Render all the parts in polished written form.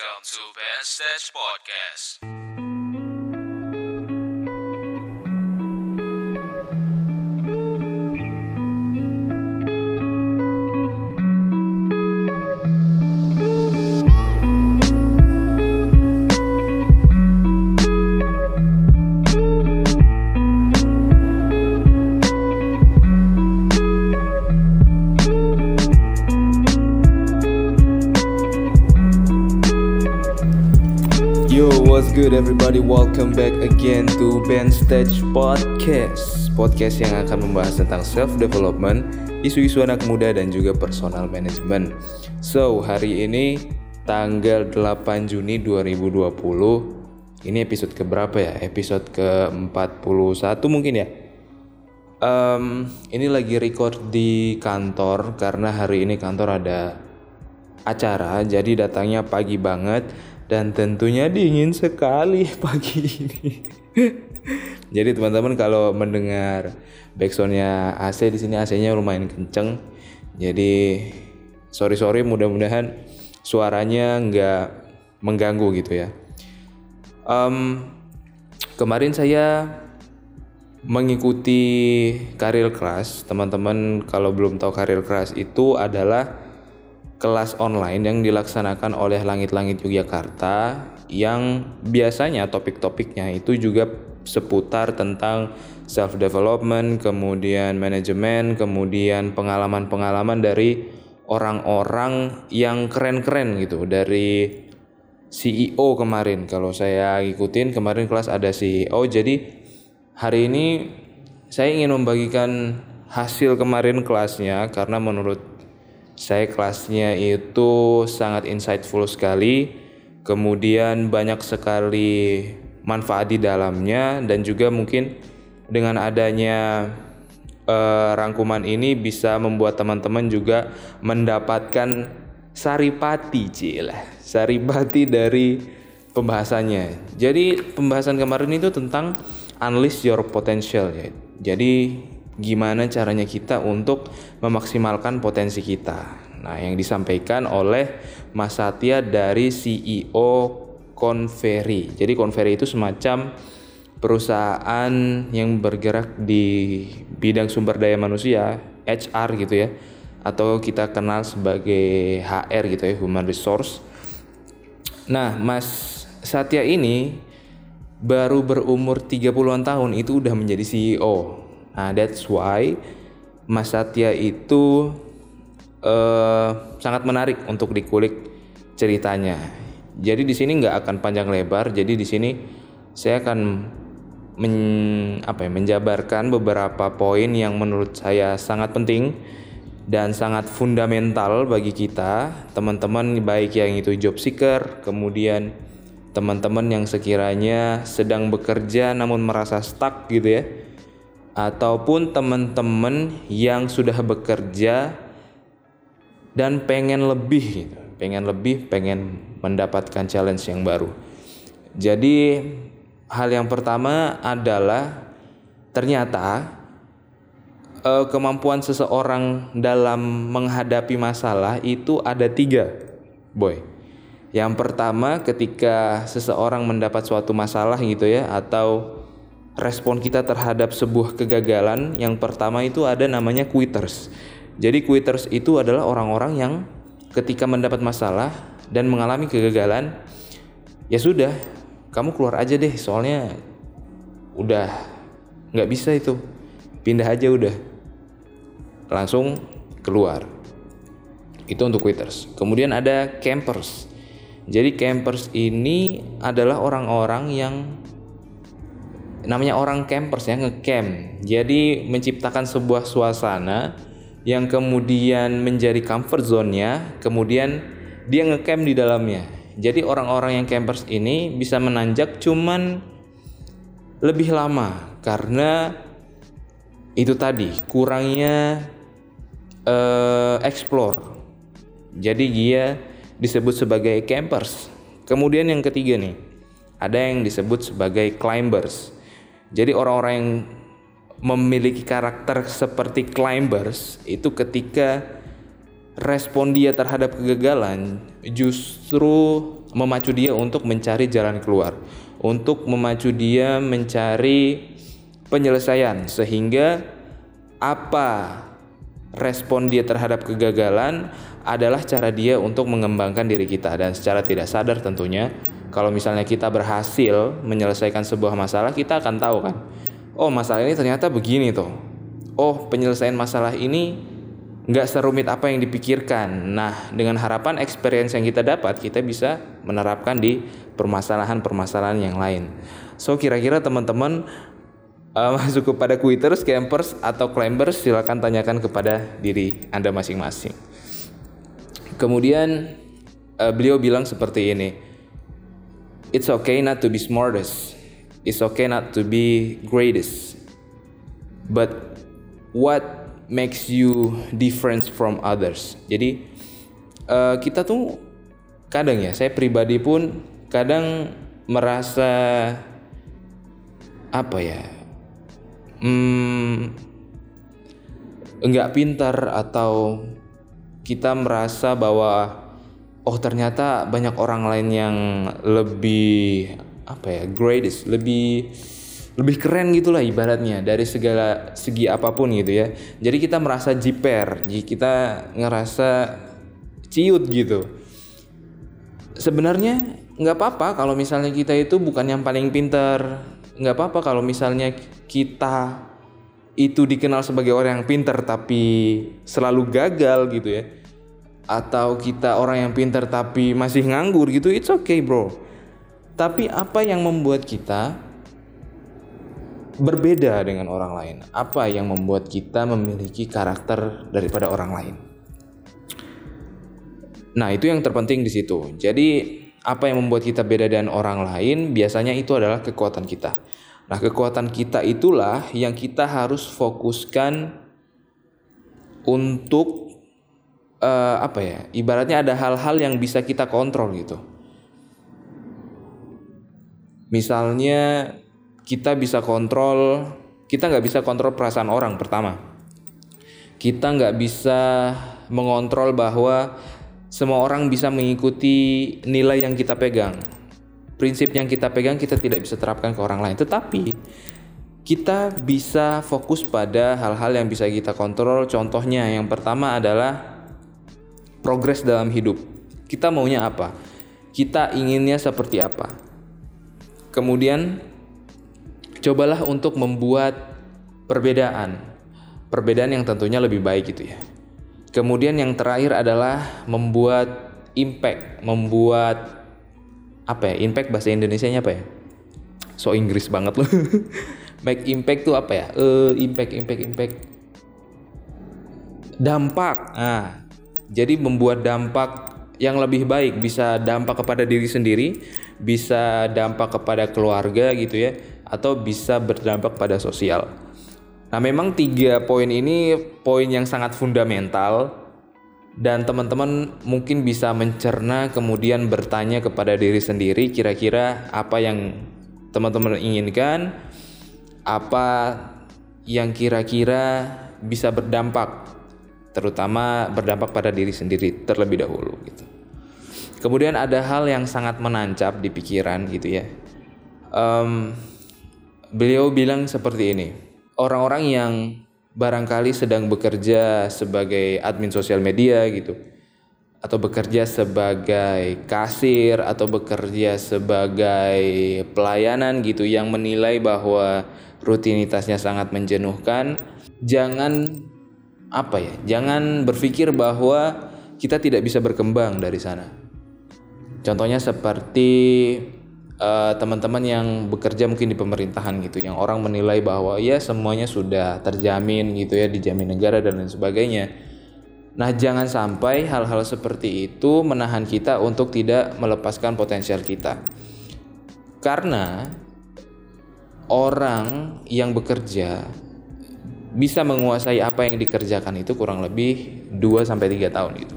Welcome to Band Status Podcast. What's good everybody, welcome back again to Band Status Podcast. Podcast yang akan membahas tentang self-development, isu-isu anak muda dan juga personal management. So, hari ini tanggal 8 Juni 2020. Ini episode keberapa ya? Episode ke-41 mungkin ya? Ini lagi record di kantor karena hari ini kantor ada acara. Jadi datangnya pagi banget. Dan tentunya dingin sekali pagi ini. Jadi teman-teman kalau mendengar backsoundnya AC di sini, AC-nya lumayan kenceng. Jadi sorry mudah-mudahan suaranya nggak mengganggu gitu ya. Kemarin saya mengikuti Karir Keras. Teman-teman kalau belum tahu, Karir Keras itu adalah kelas online yang dilaksanakan oleh Langit Langit Yogyakarta, yang biasanya topik-topiknya itu juga seputar tentang self development, kemudian manajemen, kemudian pengalaman-pengalaman dari orang-orang yang keren-keren gitu. Dari CEO kemarin, kalau saya ikutin kemarin kelas ada CEO. Jadi hari ini saya ingin membagikan hasil kemarin kelasnya karena menurut saya kelasnya itu sangat insightful sekali, kemudian banyak sekali manfaat di dalamnya, dan juga mungkin dengan adanya rangkuman ini bisa membuat teman-teman juga mendapatkan saripati dari pembahasannya. Jadi pembahasan kemarin itu tentang unleash your potential ya. Jadi gimana caranya kita untuk memaksimalkan potensi kita. Nah, yang disampaikan oleh Mas Satya dari CEO Konveri. Jadi Konveri itu semacam perusahaan yang bergerak di bidang sumber daya manusia, HR gitu ya, atau kita kenal sebagai HR gitu ya, Human Resource. Nah, Mas Satya ini baru berumur 30-an tahun itu udah menjadi CEO. Nah, that's why Mas Satya itu sangat menarik untuk dikulik ceritanya. Jadi di sini nggak akan panjang lebar. Jadi di sini saya akan menjabarkan beberapa poin yang menurut saya sangat penting dan sangat fundamental bagi kita, teman-teman, baik yang itu job seeker, kemudian teman-teman yang sekiranya sedang bekerja namun merasa stuck gitu ya, ataupun teman-teman yang sudah bekerja dan pengen lebih gitu. Pengen mendapatkan challenge yang baru. Jadi hal yang pertama adalah ternyata kemampuan seseorang dalam menghadapi masalah itu ada 3. Yang pertama, ketika seseorang mendapat suatu masalah gitu ya, atau respon kita terhadap sebuah kegagalan, yang pertama itu ada namanya quitters. Jadi quitters itu adalah orang-orang yang ketika mendapat masalah dan mengalami kegagalan, ya sudah, kamu keluar aja deh, soalnya udah gak bisa itu, pindah aja udah, langsung keluar. Itu untuk quitters. Kemudian ada campers. Jadi campers ini adalah orang-orang yang namanya orang campers ya, nge-camp. Jadi menciptakan sebuah suasana yang kemudian menjadi comfort zone-nya, kemudian dia nge-camp di dalamnya. Jadi orang-orang yang campers ini bisa menanjak cuman lebih lama karena itu tadi kurangnya explore. Jadi dia disebut sebagai campers. Kemudian yang ketiga nih, ada yang disebut sebagai climbers. Jadi orang-orang yang memiliki karakter seperti climbers itu ketika respon dia terhadap kegagalan justru memacu dia untuk mencari jalan keluar, untuk memacu dia mencari penyelesaian, sehingga apa respon dia terhadap kegagalan adalah cara dia untuk mengembangkan diri kita. Dan secara tidak sadar tentunya, kalau misalnya kita berhasil menyelesaikan sebuah masalah, kita akan tahu kan, oh masalah ini ternyata begini tuh, oh penyelesaian masalah ini nggak serumit apa yang dipikirkan. Nah, dengan harapan experience yang kita dapat, kita bisa menerapkan di permasalahan-permasalahan yang lain. So, kira-kira teman-teman masuk kepada quitters, campers, atau climbers, silakan tanyakan kepada diri Anda masing-masing. Kemudian beliau bilang seperti ini, it's okay not to be smartest, it's okay not to be greatest, but what makes you different from others. Jadi kita tuh kadang ya, saya pribadi pun kadang merasa nggak pintar, atau kita merasa bahwa oh ternyata banyak orang lain yang lebih greatest, lebih keren gitulah ibaratnya dari segala segi apapun gitu ya. Jadi kita merasa jiper, kita ngerasa ciut gitu. Sebenarnya nggak apa-apa kalau misalnya kita itu bukan yang paling pintar, nggak apa-apa kalau misalnya kita itu dikenal sebagai orang yang pintar tapi selalu gagal gitu ya, atau kita orang yang pintar tapi masih nganggur gitu. It's okay bro. Tapi apa yang membuat kita berbeda dengan orang lain? Apa yang membuat kita memiliki karakter daripada orang lain? Nah, itu yang terpenting di situ. Jadi, apa yang membuat kita beda dengan orang lain biasanya itu adalah kekuatan kita. Nah, kekuatan kita itulah yang kita harus fokuskan untuk ibaratnya ada hal-hal yang bisa kita kontrol gitu. Misalnya kita nggak bisa kontrol perasaan orang, pertama. Kita nggak bisa mengontrol bahwa semua orang bisa mengikuti nilai yang kita pegang. Prinsip yang kita pegang kita tidak bisa terapkan ke orang lain. Tetapi kita bisa fokus pada hal-hal yang bisa kita kontrol. Contohnya yang pertama adalah progres dalam hidup. Kita maunya apa? Kita inginnya seperti apa? Kemudian cobalah untuk membuat perbedaan yang tentunya lebih baik gitu ya. Kemudian yang terakhir adalah membuat impact, impact bahasa Indonesianya apa ya? So Inggris banget loh. Make impact tuh apa ya? Impact. Dampak. Nah, jadi membuat dampak yang lebih baik, bisa dampak kepada diri sendiri, bisa dampak kepada keluarga gitu ya, atau bisa berdampak pada sosial. Nah, memang 3 poin ini poin yang sangat fundamental, dan teman-teman mungkin bisa mencerna kemudian bertanya kepada diri sendiri kira-kira apa yang teman-teman inginkan, apa yang kira-kira bisa berdampak, terutama berdampak pada diri sendiri terlebih dahulu gitu. Kemudian ada hal yang sangat menancap di pikiran gitu ya. Beliau bilang seperti ini, orang-orang yang barangkali sedang bekerja sebagai admin sosial media gitu, atau bekerja sebagai kasir, atau bekerja sebagai pelayanan gitu, yang menilai bahwa rutinitasnya sangat menjenuhkan, jangan berpikir bahwa kita tidak bisa berkembang dari sana. Contohnya seperti teman-teman yang bekerja mungkin di pemerintahan gitu, yang orang menilai bahwa ya semuanya sudah terjamin gitu ya, dijamin negara dan lain sebagainya. Nah, jangan sampai hal-hal seperti itu menahan kita untuk tidak melepaskan potensial kita. Karena orang yang bekerja bisa menguasai apa yang dikerjakan itu kurang lebih 2-3 tahun gitu.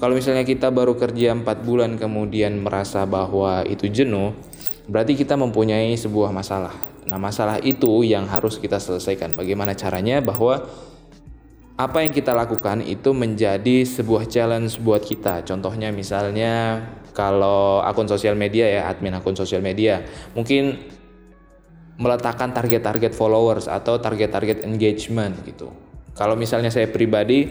Kalau misalnya kita baru kerja 4 bulan kemudian merasa bahwa itu jenuh, berarti kita mempunyai sebuah masalah. Nah, masalah itu yang harus kita selesaikan. Bagaimana caranya bahwa apa yang kita lakukan itu menjadi sebuah challenge buat kita. Contohnya misalnya kalau akun sosial media ya, admin akun sosial media mungkin meletakkan target-target followers atau target-target engagement gitu. Kalau misalnya saya pribadi,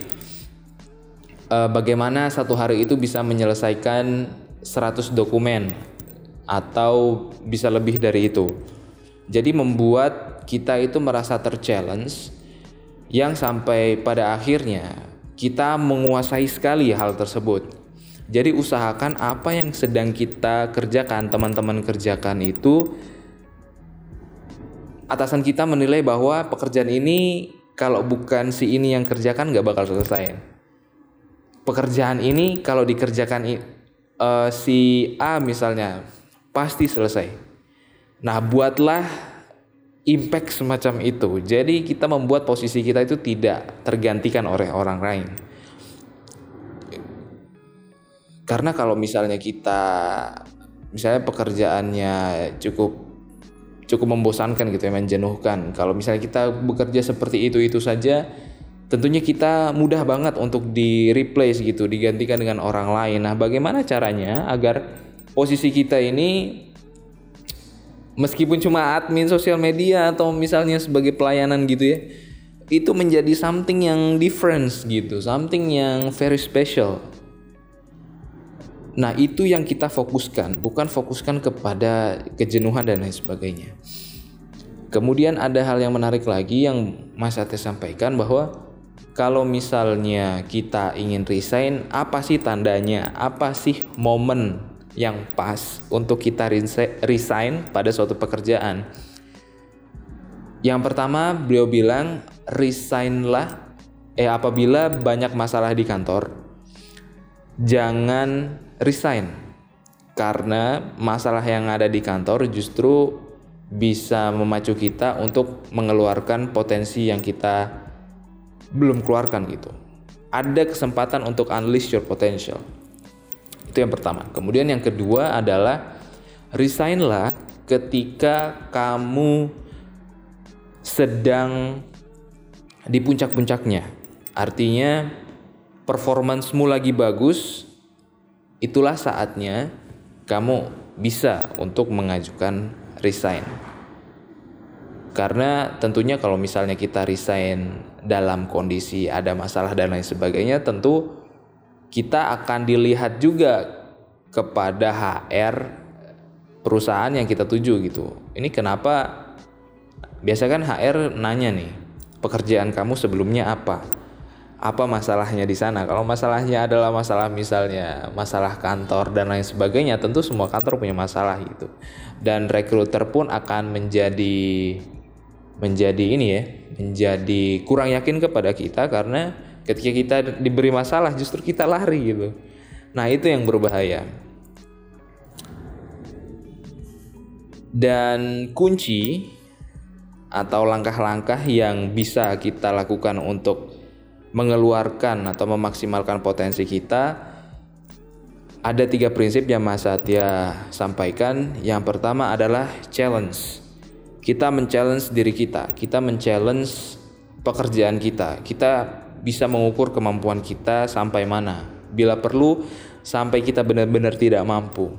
bagaimana satu hari itu bisa menyelesaikan 100 dokumen atau bisa lebih dari itu. Jadi membuat kita itu merasa ter-challenge, yang sampai pada akhirnya kita menguasai sekali hal tersebut. Jadi usahakan apa yang sedang kita kerjakan, teman-teman kerjakan itu, atasan kita menilai bahwa pekerjaan ini kalau bukan si ini yang kerjakan gak bakal selesai. Pekerjaan ini kalau dikerjakan si A misalnya pasti selesai. Nah, buatlah impact semacam itu. Jadi kita membuat posisi kita itu tidak tergantikan oleh orang lain. Karena kalau misalnya kita, misalnya pekerjaannya cukup membosankan gitu ya, menjenuhkan. Kalau misalnya kita bekerja seperti itu saja, tentunya kita mudah banget untuk di-replace gitu, digantikan dengan orang lain. Nah, bagaimana caranya agar posisi kita ini, meskipun cuma admin sosial media atau misalnya sebagai pelayanan gitu ya, itu menjadi something yang different gitu, something yang very special. Nah, itu yang kita fokuskan, bukan fokuskan kepada kejenuhan dan lain sebagainya. Kemudian ada hal yang menarik lagi yang Mas Satya sampaikan, bahwa kalau misalnya kita ingin resign, apa sih tandanya? Apa sih momen yang pas untuk kita resign pada suatu pekerjaan? Yang pertama, beliau bilang resignlah apabila banyak masalah di kantor. Jangan resign, karena masalah yang ada di kantor justru bisa memacu kita untuk mengeluarkan potensi yang kita belum keluarkan gitu. Ada kesempatan untuk unleash your potential. Itu yang pertama. Kemudian yang kedua adalah resignlah ketika kamu sedang di puncak-puncaknya. Artinya performancemu lagi bagus, itulah saatnya kamu bisa untuk mengajukan resign. Karena tentunya kalau misalnya kita resign dalam kondisi ada masalah dan lain sebagainya, tentu kita akan dilihat juga kepada HR perusahaan yang kita tuju gitu. Ini kenapa? Biasanya kan HR nanya nih, pekerjaan kamu sebelumnya apa? Apa masalahnya di sana? Kalau masalahnya adalah masalah misalnya masalah kantor dan lain sebagainya, tentu semua kantor punya masalah gitu. Dan rekruter pun akan menjadi kurang yakin kepada kita, karena ketika kita diberi masalah justru kita lari gitu. Nah, itu yang berbahaya. Dan kunci atau langkah-langkah yang bisa kita lakukan untuk mengeluarkan atau memaksimalkan potensi kita, ada 3 prinsip yang Mas Satya sampaikan. Yang pertama adalah challenge. Kita men-challenge diri kita, kita men-challenge pekerjaan kita. Kita bisa mengukur kemampuan kita sampai mana. Bila perlu sampai kita benar-benar tidak mampu.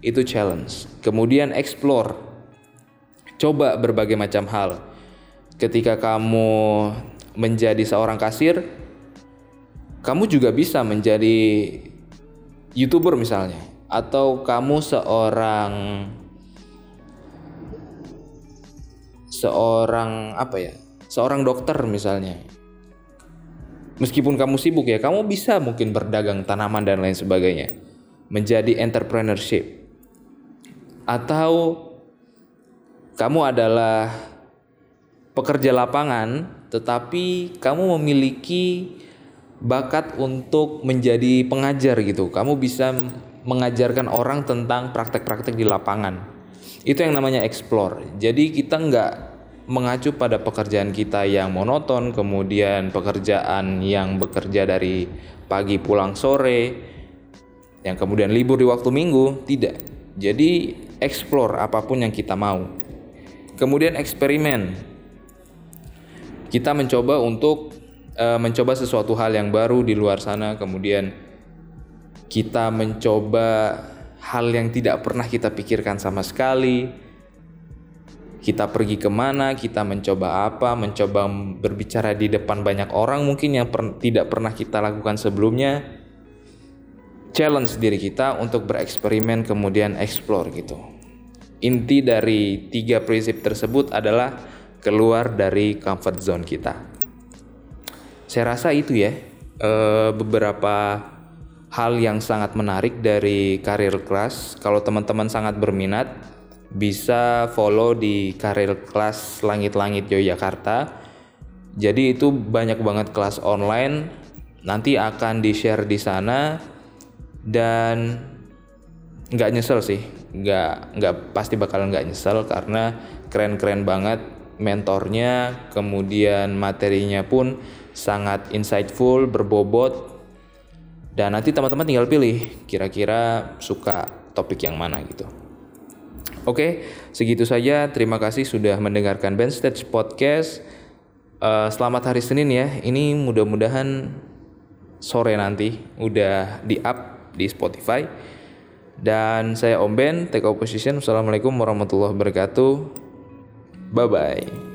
Itu challenge. Kemudian explore. Coba berbagai macam hal. Ketika kamu menjadi seorang kasir, kamu juga bisa menjadi YouTuber misalnya, atau kamu seorang dokter misalnya. Meskipun kamu sibuk ya, kamu bisa mungkin berdagang tanaman dan lain sebagainya. Menjadi entrepreneurship. Atau kamu adalah pekerja lapangan, tetapi kamu memiliki bakat untuk menjadi pengajar gitu. Kamu bisa mengajarkan orang tentang praktek-praktek di lapangan. Itu yang namanya explore. Jadi kita nggak mengacu pada pekerjaan kita yang monoton, kemudian pekerjaan yang bekerja dari pagi pulang sore, yang kemudian libur di waktu minggu, tidak. Jadi explore apapun yang kita mau. Kemudian eksperimen. Kita mencoba untuk mencoba sesuatu hal yang baru di luar sana, kemudian kita mencoba hal yang tidak pernah kita pikirkan sama sekali. Kita pergi kemana, kita mencoba apa, mencoba berbicara di depan banyak orang mungkin yang tidak pernah kita lakukan sebelumnya. Challenge diri kita untuk bereksperimen kemudian explore gitu. Inti dari 3 prinsip tersebut adalah keluar dari comfort zone kita. Saya rasa itu ya beberapa hal yang sangat menarik dari Karir Keras. Kalau teman-teman sangat berminat, bisa follow di Karir Keras Langit Langit Yogyakarta. Jadi itu banyak banget kelas online, nanti akan di-share di sana. Dan nggak nyesel sih, nggak pasti bakalan nggak nyesel karena keren-keren banget mentornya, kemudian materinya pun sangat insightful, berbobot. Dan nanti teman-teman tinggal pilih kira-kira suka topik yang mana gitu. Oke, segitu saja. Terima kasih sudah mendengarkan Band Status Podcast. Selamat hari Senin ya. Ini mudah-mudahan sore nanti udah di-up di Spotify. Dan saya Om Ben, take off position. Wassalamualaikum warahmatullahi wabarakatuh. Bye bye.